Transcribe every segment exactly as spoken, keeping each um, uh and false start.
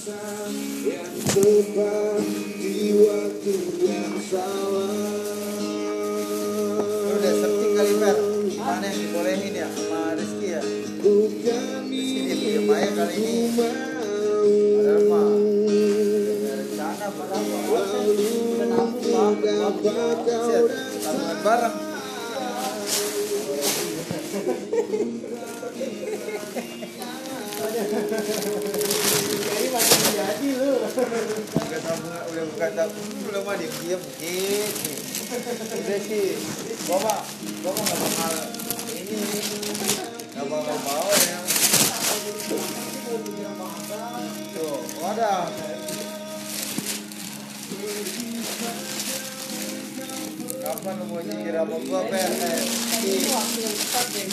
alasan yang tepat di waktu yang salah. Udah setting kali Fer, mana yang dibolehin ya sama Rizky ya? Bukan ini Maya kali ini. Padahal mah rencana padahal mah udah nampung mah tabungan bareng. Jadi masih jadi lu. Bukan tabungan, udah bukan tabungan, udah mah diam gini. Udah sih, bapak, bapak nggak bakal ini, nggak bakal bawa yang. Tuh, wadah. Kapan lu mau nyikir sama gua, Per? Ini waktu yang tepat deh.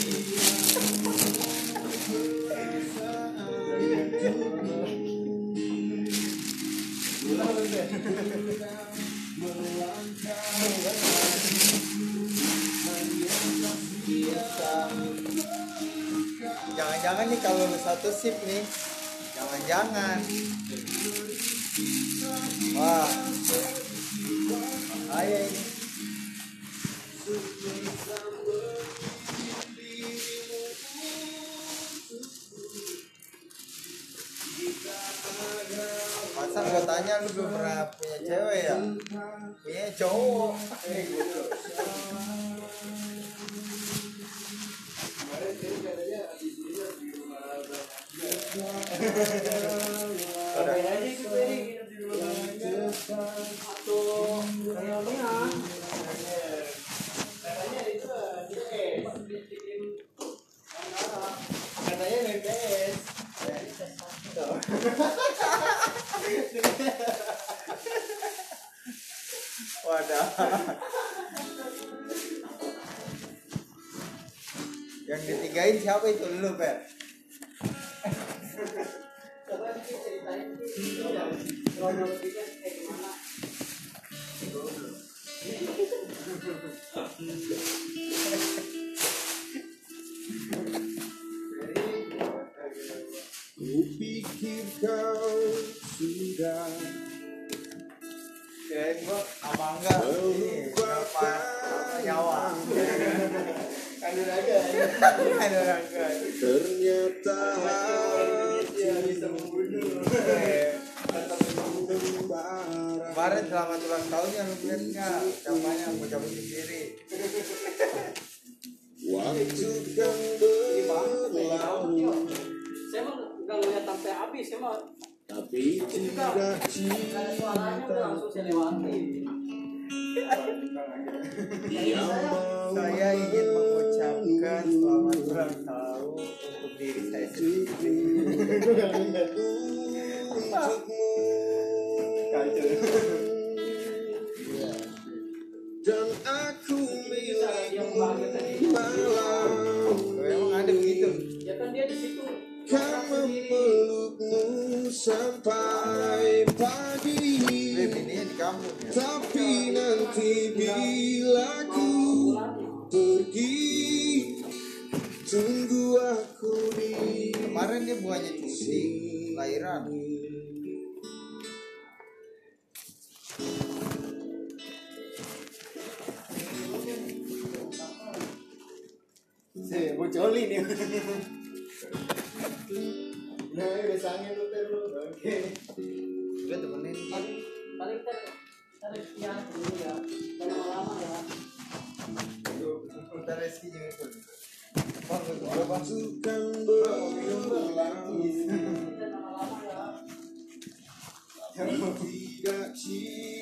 Jangan-jangan nih kalau satu sip nih, jangan-jangan. Wah, ayo ini. Masa gue tanya lu belum pernah punya cewek ya? Punya cowok. Eh, gitu. Wadah. Yang ditigain siapa itu lu, Per? Coba ceritain kronologisnya kayak gimana? Kupikir kau sudah ya gua abang enggak ini berapa nyawa ada raga ada raga ternyata dia bisa membunuh kemarin selamat ulang tahunnya lu lihat enggak namanya bocah sendiri waktu kan berlalu saya mah enggak ngeliat sampai habis saya mah tapi tidak cinta saya ingin mengucapkan selamat ulang tahun untuk diri saya sendiri dan aku milik malam memang ada begitu ya kan dia di situ kan memelukmu sampai pagi tapi nanti bila ku pergi tunggu aku di kemarin dia buahnya cuci lahiran saya bocoli nih. Nah, besangin lu ter lu. Oke. Juga temenin. Paling ter tarik siang dulu ya. Jangan lama ya. Lu putar eski juga tuh. Kalau pasukan berlalu. Jangan lama ya. Tidak sih.